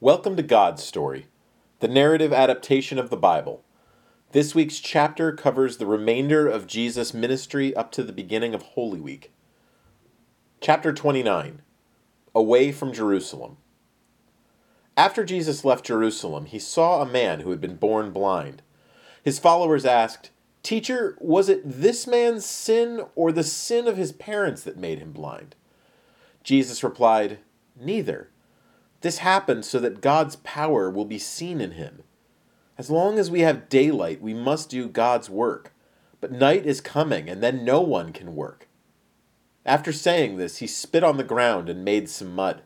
Welcome to God's Story, the narrative adaptation of the Bible. This week's chapter covers the remainder of Jesus' ministry up to the beginning of Holy Week. Chapter 29, Away from Jerusalem. After Jesus left Jerusalem, he saw a man who had been born blind. His followers asked, "Teacher, was it this man's sin or the sin of his parents that made him blind?" Jesus replied, "Neither. This happened so that God's power will be seen in him. As long as we have daylight, we must do God's work. But night is coming, and then no one can work." After saying this, he spit on the ground and made some mud.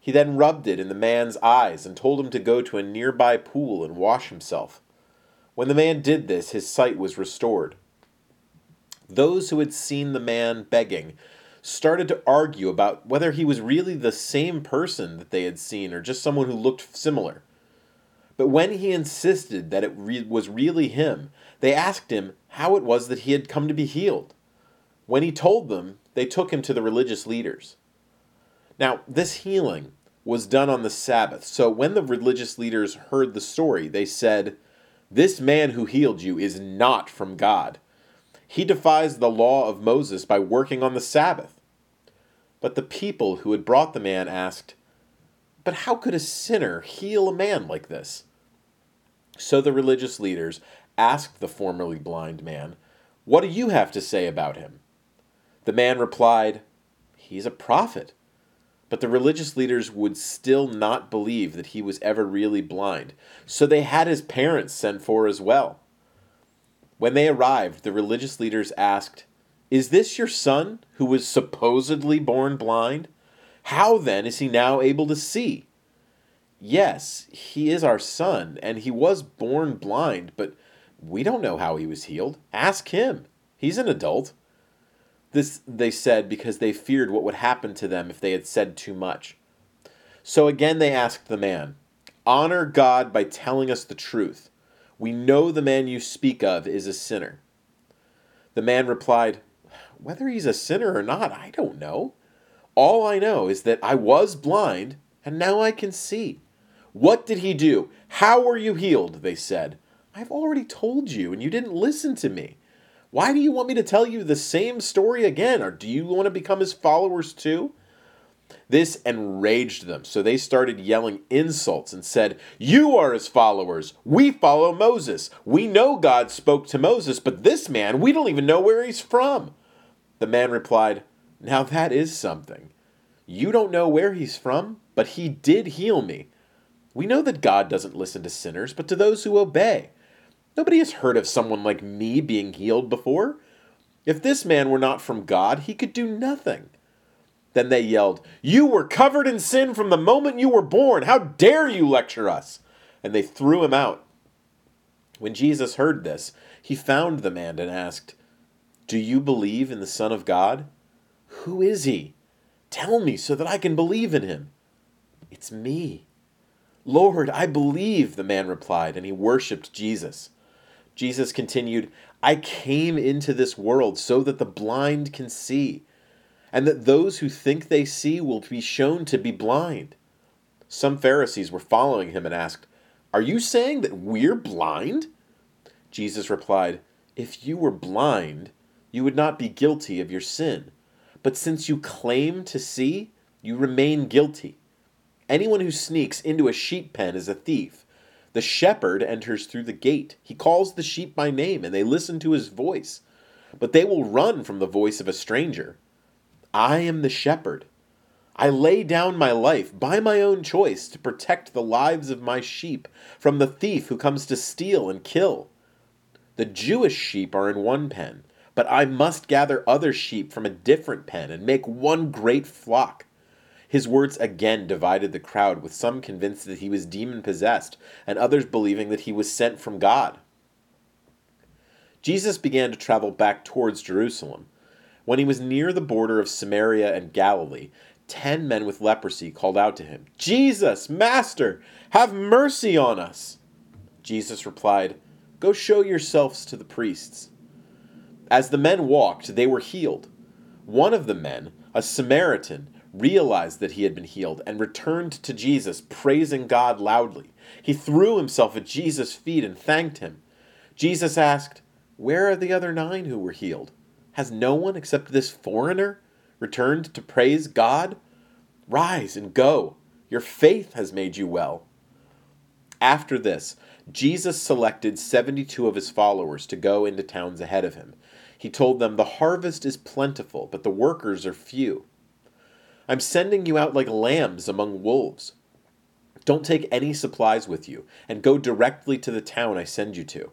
He then rubbed it in the man's eyes and told him to go to a nearby pool and wash himself. When the man did this, his sight was restored. Those who had seen the man begging started to argue about whether he was really the same person that they had seen or just someone who looked similar. But when he insisted that it was really him, they asked him how it was that he had come to be healed. When he told them, they took him to the religious leaders. Now, this healing was done on the Sabbath, so when the religious leaders heard the story, they said, "This man who healed you is not from God. He defies the law of Moses by working on the Sabbath." But the people who had brought the man asked, "But how could a sinner heal a man like this?" So the religious leaders asked the formerly blind man, "What do you have to say about him?" The man replied, "He's a prophet." But the religious leaders would still not believe that he was ever really blind, so they had his parents sent for as well. When they arrived, the religious leaders asked, "Is this your son, who was supposedly born blind? How then is he now able to see?" "Yes, he is our son, and he was born blind, but we don't know how he was healed. Ask him. He's an adult." This they said because they feared what would happen to them if they had said too much. So again they asked the man, "Honor God by telling us the truth. We know the man you speak of is a sinner." The man replied, "Whether he's a sinner or not, I don't know. All I know is that I was blind, and now I can see." "What did he do? How were you healed?" they said. "I've already told you, and you didn't listen to me. Why do you want me to tell you the same story again, or do you want to become his followers too?" This enraged them, so they started yelling insults and said, "You are his followers. We follow Moses. We know God spoke to Moses, but this man, we don't even know where he's from." The man replied, "Now that is something. You don't know where he's from, but he did heal me. We know that God doesn't listen to sinners, but to those who obey. Nobody has heard of someone like me being healed before. If this man were not from God, he could do nothing." Then they yelled, "You were covered in sin from the moment you were born. How dare you lecture us?" And they threw him out. When Jesus heard this, he found the man and asked, "Do you believe in the Son of God? Who is he? Tell me so that I can believe in him." "It's me. Lord, I believe," the man replied, and he worshipped Jesus. Jesus continued, "I came into this world so that the blind can see, and that those who think they see will be shown to be blind." Some Pharisees were following him and asked, "Are you saying that we're blind?" Jesus replied, "If you were blind, you would not be guilty of your sin. But since you claim to see, you remain guilty. Anyone who sneaks into a sheep pen is a thief. The shepherd enters through the gate. He calls the sheep by name, and they listen to his voice. But they will run from the voice of a stranger. I am the shepherd. I lay down my life by my own choice to protect the lives of my sheep from the thief who comes to steal and kill. The Jewish sheep are in one pen, but I must gather other sheep from a different pen and make one great flock." His words again divided the crowd, with some convinced that he was demon-possessed and others believing that he was sent from God. Jesus began to travel back towards Jerusalem. When he was near the border of Samaria and Galilee, 10 men with leprosy called out to him, "Jesus, Master, have mercy on us." Jesus replied, "Go show yourselves to the priests." As the men walked, they were healed. One of the men, a Samaritan, realized that he had been healed and returned to Jesus, praising God loudly. He threw himself at Jesus' feet and thanked him. Jesus asked, "Where are the other 9 who were healed? Has no one except this foreigner returned to praise God? Rise and go. Your faith has made you well." After this, Jesus selected 72 of his followers to go into towns ahead of him. He told them, "The harvest is plentiful, but the workers are few. I'm sending you out like lambs among wolves. Don't take any supplies with you, and go directly to the town I send you to.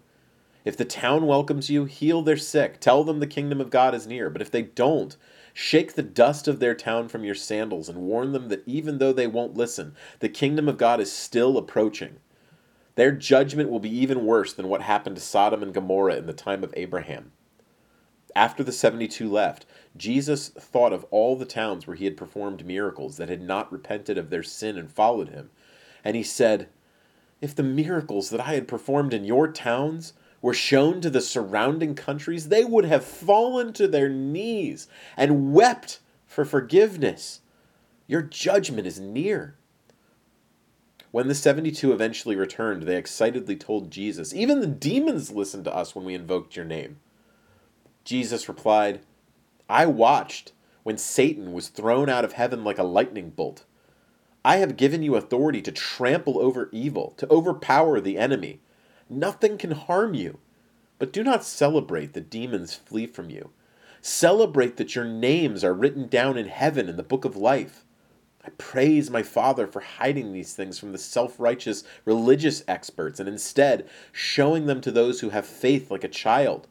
If the town welcomes you, heal their sick. Tell them the kingdom of God is near. But if they don't, shake the dust of their town from your sandals and warn them that even though they won't listen, the kingdom of God is still approaching. Their judgment will be even worse than what happened to Sodom and Gomorrah in the time of Abraham." After the 72 left, Jesus thought of all the towns where he had performed miracles that had not repented of their sin and followed him. And he said, "If the miracles that I had performed in your towns were shown to the surrounding countries, they would have fallen to their knees and wept for forgiveness. Your judgment is near." When the 72 eventually returned, they excitedly told Jesus, "Even the demons listened to us when we invoked your name." Jesus replied, "I watched when Satan was thrown out of heaven like a lightning bolt. I have given you authority to trample over evil, to overpower the enemy. Nothing can harm you. But do not celebrate that demons flee from you. Celebrate that your names are written down in heaven in the book of life. I praise my Father for hiding these things from the self-righteous religious experts and instead showing them to those who have faith like a child.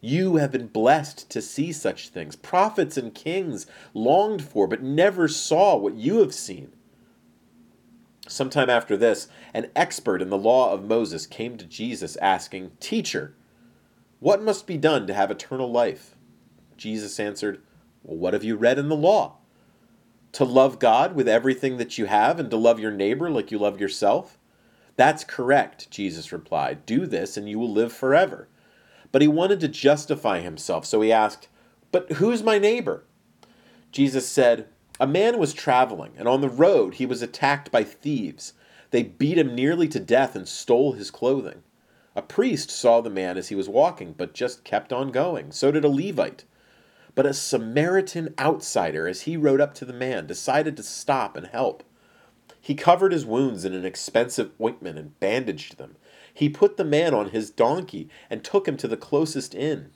You have been blessed to see such things. Prophets and kings longed for but never saw what you have seen." Sometime after this, an expert in the law of Moses came to Jesus asking, "Teacher, what must be done to have eternal life?" Jesus answered, "Well, what have you read in the law? To love God with everything that you have and to love your neighbor like you love yourself?" "That's correct," Jesus replied. "Do this and you will live forever." But he wanted to justify himself, so he asked, "But who's my neighbor?" Jesus said, "A man was traveling, and on the road he was attacked by thieves. They beat him nearly to death and stole his clothing. A priest saw the man as he was walking, but just kept on going. So did a Levite. But a Samaritan outsider, as he rode up to the man, decided to stop and help. He covered his wounds in an expensive ointment and bandaged them. He put the man on his donkey and took him to the closest inn.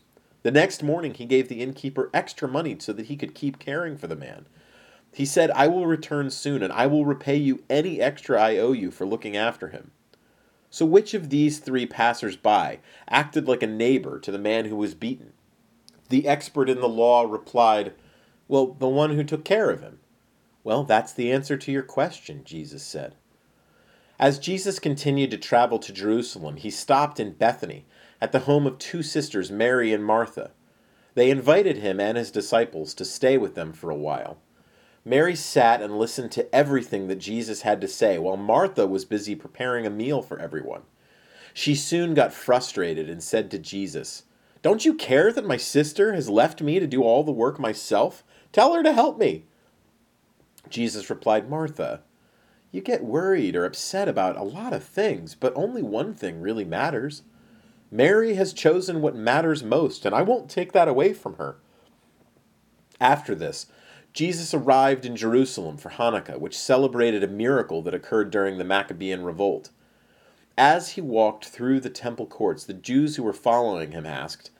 The next morning he gave the innkeeper extra money so that he could keep caring for the man. He said, 'I will return soon, and I will repay you any extra I owe you for looking after him.' So which of these 3 passers-by acted like a neighbor to the man who was beaten?" The expert in the law replied, "Well, the one who took care of him." "Well, that's the answer to your question," Jesus said. As Jesus continued to travel to Jerusalem, he stopped in Bethany at the home of 2 sisters, Mary and Martha. They invited him and his disciples to stay with them for a while. Mary sat and listened to everything that Jesus had to say, while Martha was busy preparing a meal for everyone. She soon got frustrated and said to Jesus, "Don't you care that my sister has left me to do all the work myself? Tell her to help me." Jesus replied, "Martha, you get worried or upset about a lot of things, but only one thing really matters. Mary has chosen what matters most, and I won't take that away from her." After this, Jesus arrived in Jerusalem for Hanukkah, which celebrated a miracle that occurred during the Maccabean revolt. As he walked through the temple courts, the Jews who were following him asked,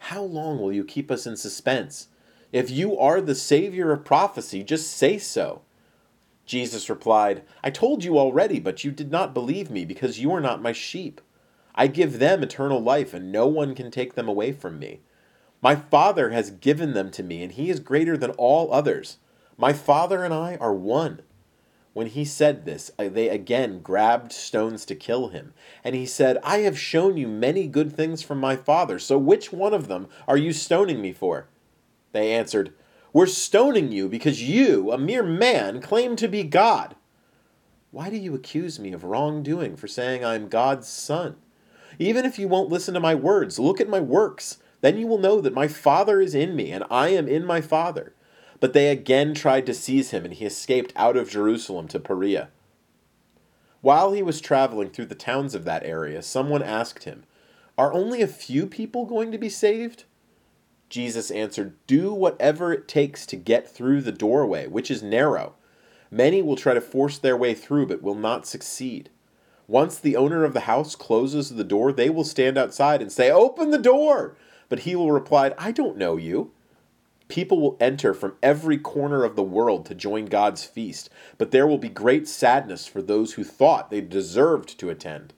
"How long will you keep us in suspense? If you are the savior of prophecy, just say so." Jesus replied, "I told you already, but you did not believe me because you are not my sheep. I give them eternal life, and no one can take them away from me. My Father has given them to me, and he is greater than all others. My Father and I are one." When he said this, they again grabbed stones to kill him. And he said, "I have shown you many good things from my Father, so which one of them are you stoning me for?" They answered, "We're stoning you because you, a mere man, claim to be God." "Why do you accuse me of wrongdoing for saying I am God's son? Even if you won't listen to my words, look at my works. Then you will know that my Father is in me, and I am in my Father. But they again tried to seize him, and he escaped out of Jerusalem to Perea. While he was traveling through the towns of that area, someone asked him, "Are only a few people going to be saved?" Jesus answered, "Do whatever it takes to get through the doorway, which is narrow. Many will try to force their way through, but will not succeed. Once the owner of the house closes the door, they will stand outside and say, 'Open the door!' But he will reply, 'I don't know you.' People will enter from every corner of the world to join God's feast, but there will be great sadness for those who thought they deserved to attend."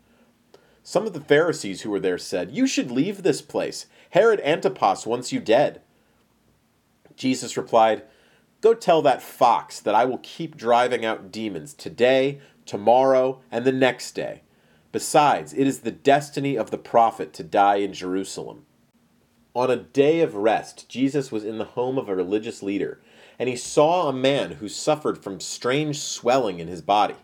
Some of the Pharisees who were there said, "You should leave this place. Herod Antipas wants you dead." Jesus replied, "Go tell that fox that I will keep driving out demons today, tomorrow, and the next day. Besides, it is the destiny of the prophet to die in Jerusalem." On a day of rest, Jesus was in the home of a religious leader, and he saw a man who suffered from strange swelling in his body.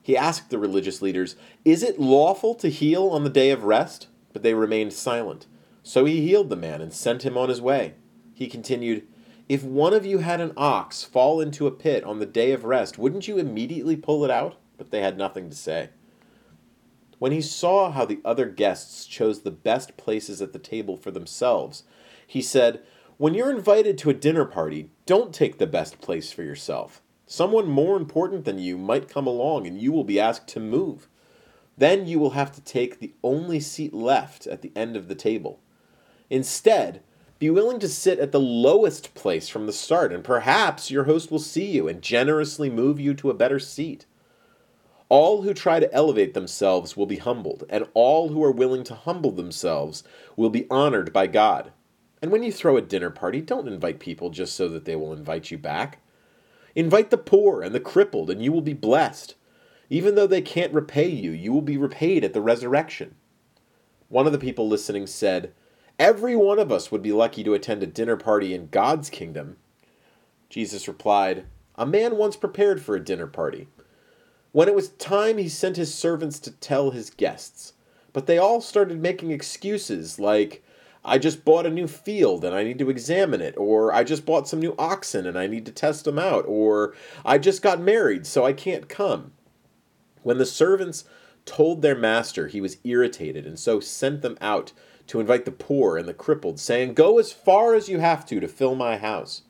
He asked the religious leaders, "Is it lawful to heal on the day of rest?" But they remained silent. So he healed the man and sent him on his way. He continued, "If one of you had an ox fall into a pit on the day of rest, wouldn't you immediately pull it out?" But they had nothing to say. When he saw how the other guests chose the best places at the table for themselves, he said, "When you're invited to a dinner party, don't take the best place for yourself. Someone more important than you might come along and you will be asked to move. Then you will have to take the only seat left at the end of the table. Instead, be willing to sit at the lowest place from the start, and perhaps your host will see you and generously move you to a better seat. All who try to elevate themselves will be humbled, and all who are willing to humble themselves will be honored by God. And when you throw a dinner party, don't invite people just so that they will invite you back. Invite the poor and the crippled, and you will be blessed. Even though they can't repay you, you will be repaid at the resurrection." One of the people listening said, "Every one of us would be lucky to attend a dinner party in God's kingdom." Jesus replied, "A man once prepared for a dinner party. When it was time, he sent his servants to tell his guests. But they all started making excuses like, 'I just bought a new field and I need to examine it,' or 'I just bought some new oxen and I need to test them out,' or 'I just got married so I can't come.' When the servants told their master, he was irritated and so sent them out to invite the poor and the crippled, saying, 'Go as far as you have to fill my house.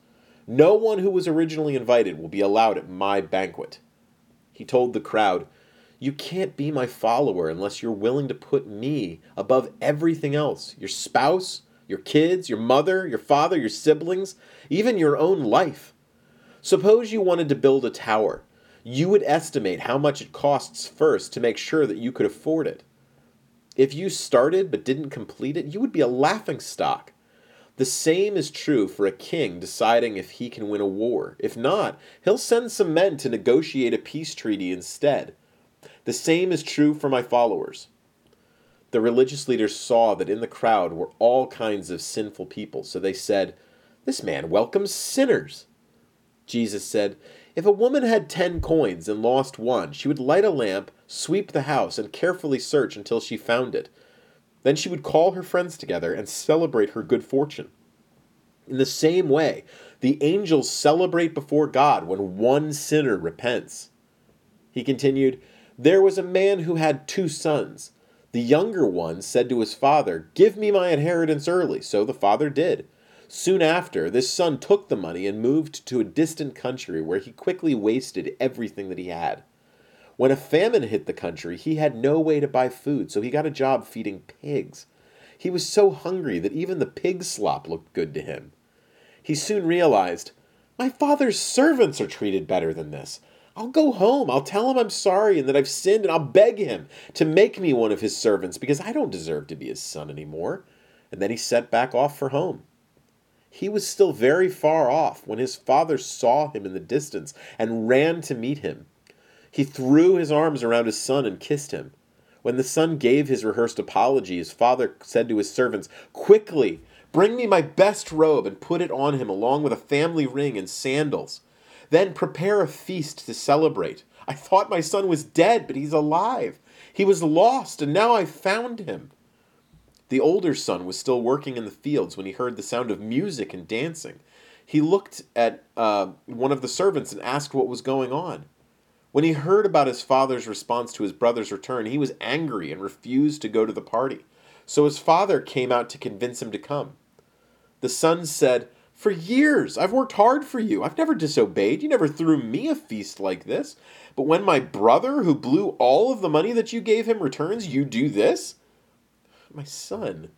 No one who was originally invited will be allowed at my banquet.' He told the crowd, 'You can't be my follower unless you're willing to put me above everything else, your spouse, your kids, your mother, your father, your siblings, even your own life. Suppose you wanted to build a tower. You would estimate how much it costs first to make sure that you could afford it. If you started but didn't complete it, you would be a laughingstock. The same is true for a king deciding if he can win a war. If not, he'll send some men to negotiate a peace treaty instead. The same is true for my followers.' The religious leaders saw that in the crowd were all kinds of sinful people, so they said, 'This man welcomes sinners.' Jesus said, 'If a woman had 10 coins and lost one, she would light a lamp, sweep the house, and carefully search until she found it. Then she would call her friends together and celebrate her good fortune. In the same way, the angels celebrate before God when one sinner repents.' He continued, 'There was a man who had 2 sons. The younger one said to his father, "Give me my inheritance early." So the father did. Soon after, this son took the money and moved to a distant country where he quickly wasted everything that he had. When a famine hit the country, he had no way to buy food, so he got a job feeding pigs. He was so hungry that even the pig slop looked good to him. He soon realized, "My father's servants are treated better than this. I'll go home, I'll tell him I'm sorry and that I've sinned, and I'll beg him to make me one of his servants because I don't deserve to be his son anymore." And then he set back off for home. He was still very far off when his father saw him in the distance and ran to meet him. He threw his arms around his son and kissed him. When the son gave his rehearsed apology, his father said to his servants, 'Quickly, bring me my best robe and put it on him along with a family ring and sandals. Then prepare a feast to celebrate. I thought my son was dead, but he's alive. He was lost, and now I found him.' The older son was still working in the fields when he heard the sound of music and dancing. he looked at one of the servants and asked what was going on. When he heard about his father's response to his brother's return, he was angry and refused to go to the party. So his father came out to convince him to come. The son said, "For years I've worked hard for you. I've never disobeyed. You never threw me a feast like this. But when my brother, who blew all of the money that you gave him, returns, you do this?" "My son,"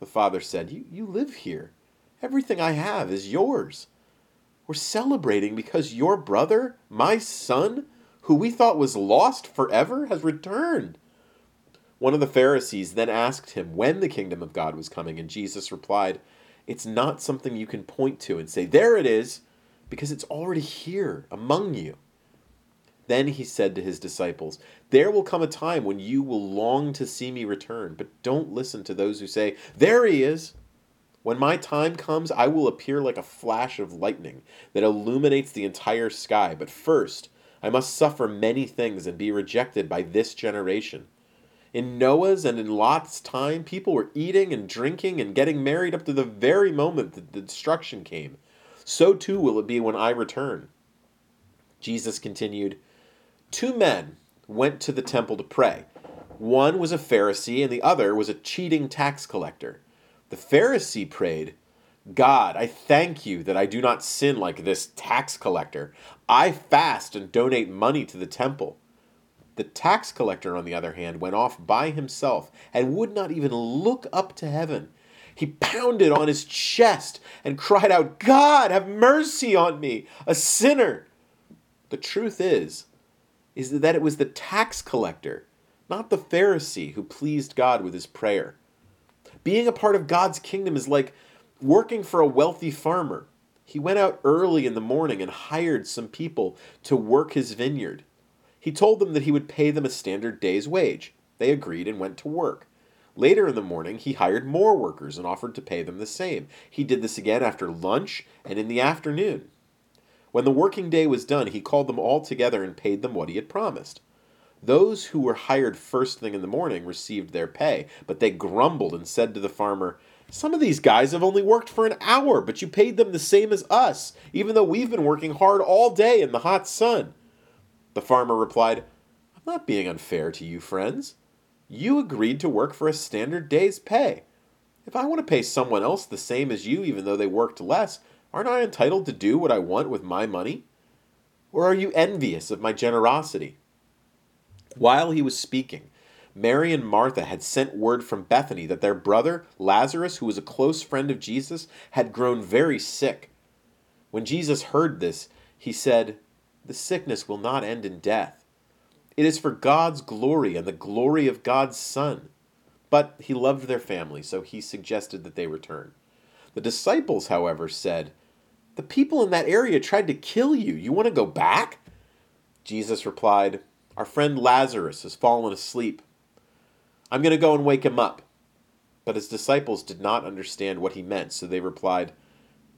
the father said, you live here. Everything I have is yours. We're celebrating because your brother, my son, who we thought was lost forever, has returned." One of the Pharisees then asked him when the kingdom of God was coming, and Jesus replied, "It's not something you can point to and say, 'There it is,' because it's already here among you." Then he said to his disciples, "There will come a time when you will long to see me return, but don't listen to those who say, 'There he is.' When my time comes, I will appear like a flash of lightning that illuminates the entire sky. But first, I must suffer many things and be rejected by this generation. In Noah's and in Lot's time, people were eating and drinking and getting married up to the very moment that the destruction came. So too will it be when I return." Jesus continued, "Two men went to the temple to pray. One was a Pharisee and the other was a cheating tax collector. The Pharisee prayed, 'God, I thank you that I do not sin like this tax collector. I fast and donate money to the temple.' The tax collector, on the other hand, went off by himself and would not even look up to heaven. He pounded on his chest and cried out, 'God, have mercy on me, a sinner.' The truth is that it was the tax collector, not the Pharisee, who pleased God with his prayer. Being a part of God's kingdom is like working for a wealthy farmer. He went out early in the morning and hired some people to work his vineyard. He told them that he would pay them a standard day's wage. They agreed and went to work. Later in the morning, he hired more workers and offered to pay them the same. He did this again after lunch and in the afternoon. When the working day was done, he called them all together and paid them what he had promised. Those who were hired first thing in the morning received their pay, but they grumbled and said to the farmer, 'Some of these guys have only worked for an hour, but you paid them the same as us, even though we've been working hard all day in the hot sun.' The farmer replied, 'I'm not being unfair to you, friends. You agreed to work for a standard day's pay. If I want to pay someone else the same as you, even though they worked less, aren't I entitled to do what I want with my money? Or are you envious of my generosity?' While he was speaking, Mary and Martha had sent word from Bethany that their brother, Lazarus, who was a close friend of Jesus, had grown very sick. When Jesus heard this, he said, 'The sickness will not end in death. It is for God's glory and the glory of God's Son.' But he loved their family, so he suggested that they return. The disciples, however, said, 'The people in that area tried to kill you. You want to go back?' Jesus replied, 'Our friend Lazarus has fallen asleep. I'm going to go and wake him up.' But his disciples did not understand what he meant, so they replied,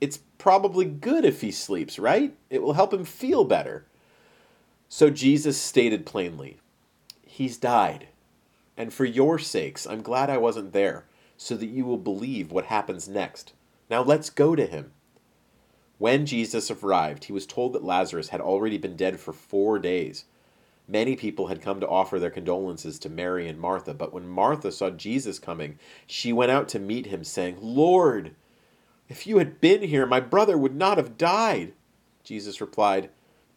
'It's probably good if he sleeps, right? It will help him feel better.' So Jesus stated plainly, 'He's died. And for your sakes, I'm glad I wasn't there, so that you will believe what happens next. Now let's go to him.' When Jesus arrived, he was told that Lazarus had already been dead for 4 days. Many people had come to offer their condolences to Mary and Martha, but when Martha saw Jesus coming, she went out to meet him, saying, 'Lord, if you had been here, my brother would not have died.' Jesus replied,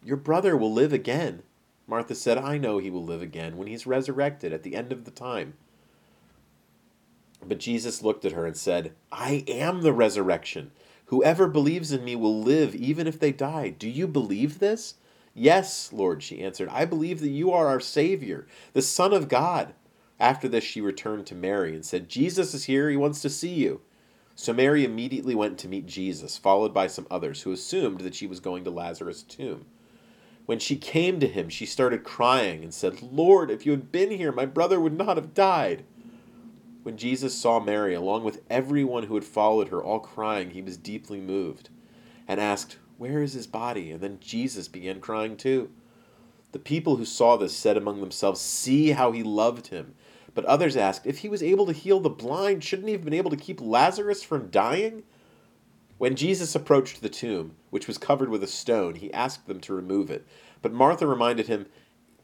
'Your brother will live again.' Martha said, 'I know he will live again when he's resurrected at the end of the time.' But Jesus looked at her and said, 'I am the resurrection. Whoever believes in me will live even if they die. Do you believe this?' 'Yes, Lord,' she answered. 'I believe that you are our Savior, the Son of God.' After this, she returned to Mary and said, 'Jesus is here. He wants to see you.' So Mary immediately went to meet Jesus, followed by some others who assumed that she was going to Lazarus' tomb. When she came to him, she started crying and said, 'Lord, if you had been here, my brother would not have died.' When Jesus saw Mary, along with everyone who had followed her, all crying, he was deeply moved and asked, 'Where is his body?' And then Jesus began crying too. The people who saw this said among themselves, 'See how he loved him.' But others asked, 'If he was able to heal the blind, shouldn't he have been able to keep Lazarus from dying?' When Jesus approached the tomb, which was covered with a stone, he asked them to remove it. But Martha reminded him,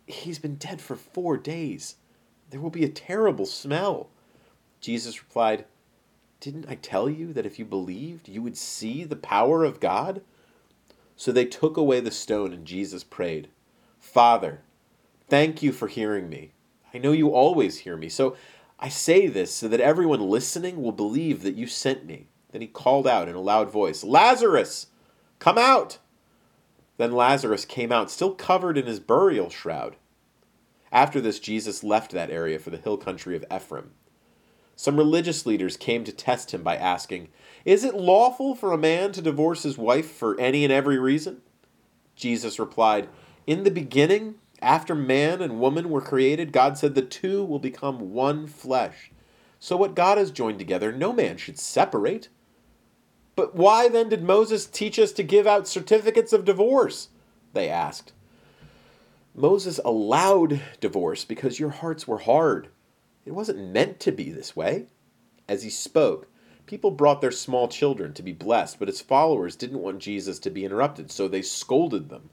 "He's been dead for 4 days. There will be a terrible smell." Jesus replied, "Didn't I tell you that if you believed, you would see the power of God?" So they took away the stone, and Jesus prayed, "Father, thank you for hearing me. I know you always hear me. So I say this so that everyone listening will believe that you sent me." Then he called out in a loud voice, "Lazarus, come out!" Then Lazarus came out, still covered in his burial shroud. After this, Jesus left that area for the hill country of Ephraim. Some religious leaders came to test him by asking, "Is it lawful for a man to divorce his wife for any and every reason?" Jesus replied, "In the beginning, after man and woman were created, God said the two will become one flesh. So what God has joined together, no man should separate. But why then did Moses teach us to give out certificates of divorce?" they asked. Moses allowed divorce because your hearts were hard. It wasn't meant to be this way. As he spoke, people brought their small children to be blessed, but his followers didn't want Jesus to be interrupted, so they scolded them.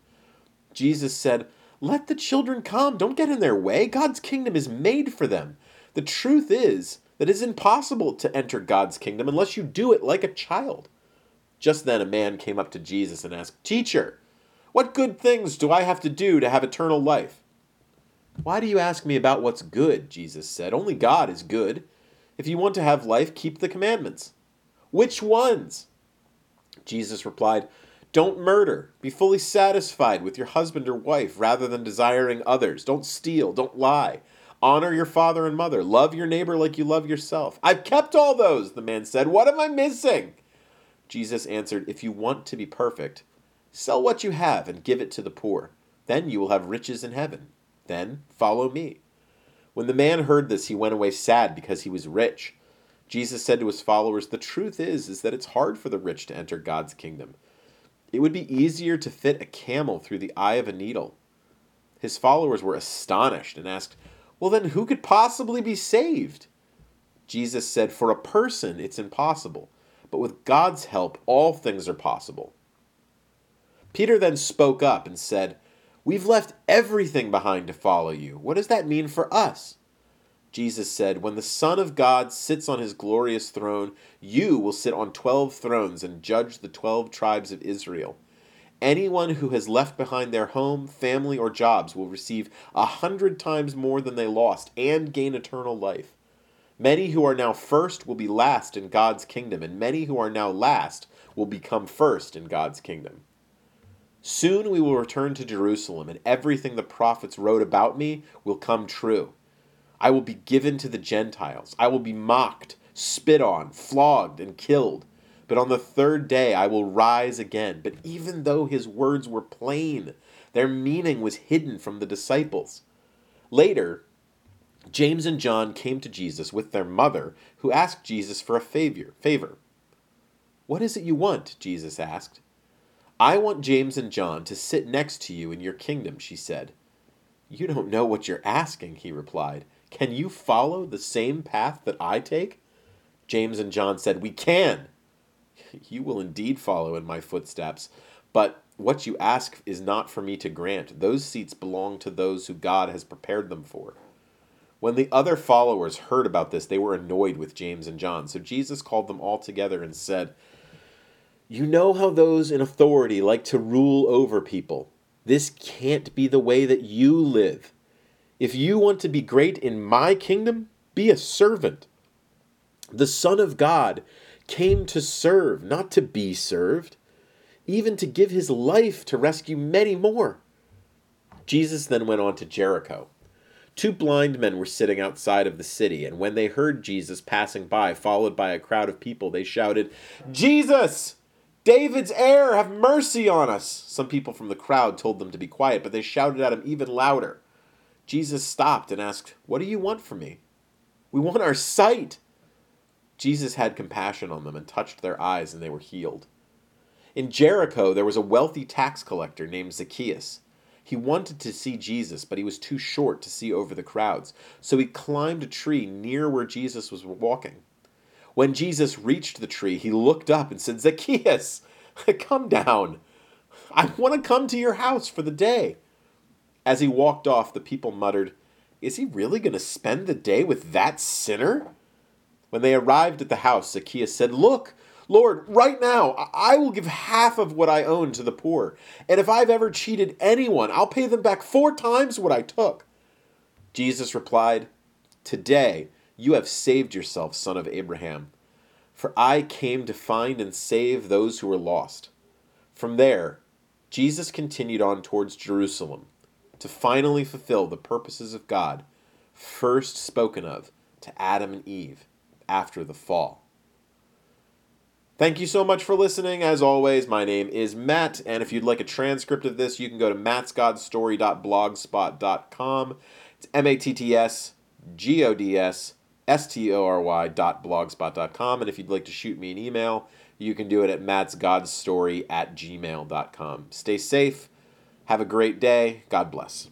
Jesus said, "Let the children come. Don't get in their way. God's kingdom is made for them. The truth is that it is impossible to enter God's kingdom unless you do it like a child." Just then a man came up to Jesus and asked, "Teacher, what good things do I have to do to have eternal life?" "Why do you ask me about what's good?" Jesus said. "Only God is good. If you want to have life, keep the commandments." "Which ones?" Jesus replied, "Don't murder. Be fully satisfied with your husband or wife rather than desiring others. Don't steal. Don't lie. Honor your father and mother. Love your neighbor like you love yourself." "I've kept all those," the man said. "What am I missing?" Jesus answered, "If you want to be perfect, sell what you have and give it to the poor. Then you will have riches in heaven. Then follow me." When the man heard this, he went away sad because he was rich. Jesus said to his followers, "The truth is that it's hard for the rich to enter God's kingdom. It would be easier to fit a camel through the eye of a needle." His followers were astonished and asked, "Well, then who could possibly be saved?" Jesus said, "For a person, it's impossible, but with God's help, all things are possible." Peter then spoke up and said, "We've left everything behind to follow you. What does that mean for us?" Jesus said, "When the Son of God sits on his glorious throne, you will sit on 12 thrones and judge the 12 tribes of Israel. Anyone who has left behind their home, family, or jobs will receive 100 times more than they lost and gain eternal life. Many who are now first will be last in God's kingdom, and many who are now last will become first in God's kingdom. Soon we will return to Jerusalem, and everything the prophets wrote about me will come true. I will be given to the Gentiles. I will be mocked, spit on, flogged, and killed. But on the 3rd day I will rise again." But even though his words were plain, their meaning was hidden from the disciples. Later, James and John came to Jesus with their mother, who asked Jesus for a favor. "What is it you want?" Jesus asked. "I want James and John to sit next to you in your kingdom," she said. "You don't know what you're asking," he replied. "Can you follow the same path that I take?" James and John said, "We can." "You will indeed follow in my footsteps, but what you ask is not for me to grant. Those seats belong to those who God has prepared them for." When the other followers heard about this, they were annoyed with James and John. So Jesus called them all together and said, "You know how those in authority like to rule over people. This can't be the way that you live. If you want to be great in my kingdom, be a servant. The Son of God came to serve, not to be served, even to give his life to rescue many more." Jesus then went on to Jericho. 2 blind men were sitting outside of the city, and when they heard Jesus passing by, followed by a crowd of people, they shouted, "Jesus, David's heir, have mercy on us!" Some people from the crowd told them to be quiet, but they shouted at him even louder. Jesus stopped and asked, "What do you want from me?" "We want our sight." Jesus had compassion on them and touched their eyes, and they were healed. In Jericho, there was a wealthy tax collector named Zacchaeus. He wanted to see Jesus, but he was too short to see over the crowds, so he climbed a tree near where Jesus was walking. When Jesus reached the tree, he looked up and said, "Zacchaeus, come down. I want to come to your house for the day." As he walked off, the people muttered, "Is he really going to spend the day with that sinner?" When they arrived at the house, Zacchaeus said, "Look, Lord, right now, I will give half of what I own to the poor. And if I've ever cheated anyone, I'll pay them back 4 times what I took." Jesus replied, "Today you have saved yourself, son of Abraham. For I came to find and save those who were lost." From there, Jesus continued on towards Jerusalem to finally fulfill the purposes of God, first spoken of to Adam and Eve after the fall. Thank you so much for listening. As always, my name is Matt, and if you'd like a transcript of this, you can go to mattsgodstory.blogspot.com. It's mattsgodstory.blogspot.com, and if you'd like to shoot me an email, you can do it at mattsgodstory@gmail.com. Stay safe. Have a great day. God bless.